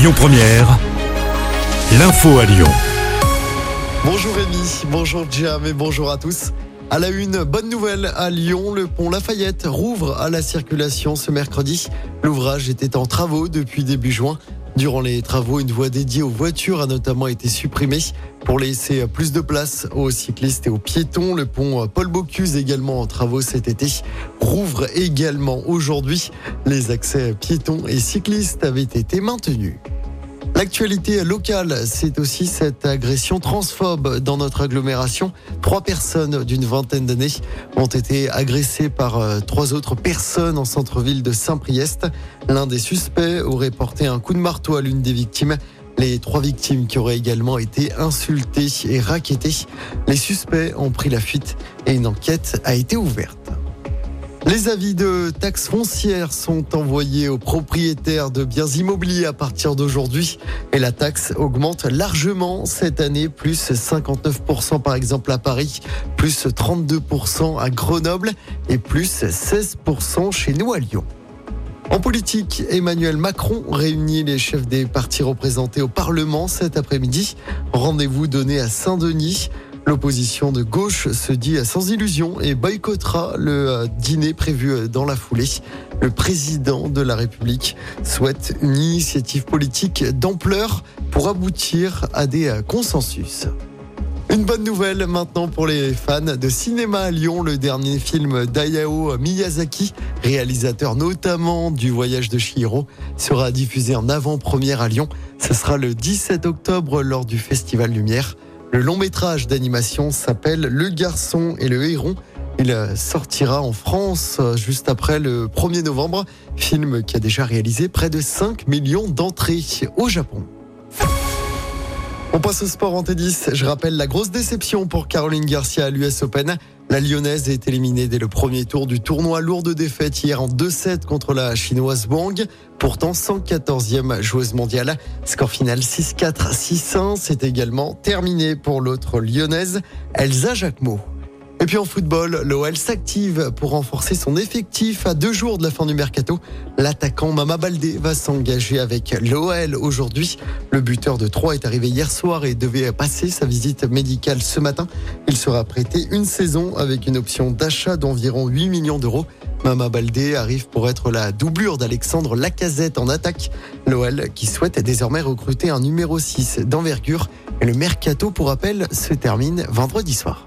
Lyon Première, l'info à Lyon. Bonjour Rémi, bonjour Jam et bonjour à tous. À la une, bonne nouvelle à Lyon, le pont Lafayette rouvre à la circulation ce mercredi. L'ouvrage était en travaux depuis début juin. Durant les travaux, une voie dédiée aux voitures a notamment été supprimée pour laisser plus de place aux cyclistes et aux piétons. Le pont Paul Bocuse, également en travaux cet été, rouvre également aujourd'hui. Les accès piétons et cyclistes avaient été maintenus. L'actualité locale, c'est aussi cette agression transphobe dans notre agglomération. 3 personnes d'une vingtaine d'années ont été agressées par 3 autres personnes en centre-ville de Saint Priest. L'un des suspects aurait porté un coup de marteau à l'une des victimes. Les 3 victimes qui auraient également été insultées et rackettées. Les suspects ont pris la fuite et une enquête a été ouverte. Les avis de taxes foncières sont envoyés aux propriétaires de biens immobiliers à partir d'aujourd'hui et la taxe augmente largement cette année, plus 59% par exemple à Paris, plus 32% à Grenoble et plus 16% chez nous à Lyon. En politique, Emmanuel Macron réunit les chefs des partis représentés au Parlement cet après-midi. Rendez-vous donné à Saint-Denis. L'opposition de gauche se dit sans illusion et boycottera le dîner prévu dans la foulée. Le président de la République souhaite une initiative politique d'ampleur pour aboutir à des consensus. Une bonne nouvelle maintenant pour les fans de cinéma à Lyon. Le dernier film d'Hayao Miyazaki, réalisateur notamment du Voyage de Chihiro, sera diffusé en avant-première à Lyon. Ce sera le 17 octobre lors du Festival Lumière. Le long métrage d'animation s'appelle Le garçon et le héron. Il sortira en France juste après le 1er novembre. Film qui a déjà réalisé près de 5 millions d'entrées au Japon. On passe au sport en tennis. Je rappelle la grosse déception pour Caroline Garcia à l'US Open. La Lyonnaise est éliminée dès le premier tour du tournoi. Lourde défaite hier en 2-7 contre la Chinoise Wang, pourtant 114e joueuse mondiale. Score final 6-4, 6-1. C'est également terminé pour l'autre Lyonnaise, Elsa Jacquemot. Et puis en football, l'OL s'active pour renforcer son effectif à 2 jours de la fin du mercato. L'attaquant Mama Baldé va s'engager avec l'OL aujourd'hui. Le buteur de Troyes est arrivé hier soir et devait passer sa visite médicale ce matin. Il sera prêté une saison avec une option d'achat d'environ 8 millions d'euros. Mama Baldé arrive pour être la doublure d'Alexandre Lacazette en attaque. L'OL qui souhaite désormais recruter un numéro 6 d'envergure. Et le mercato, pour rappel, se termine vendredi soir.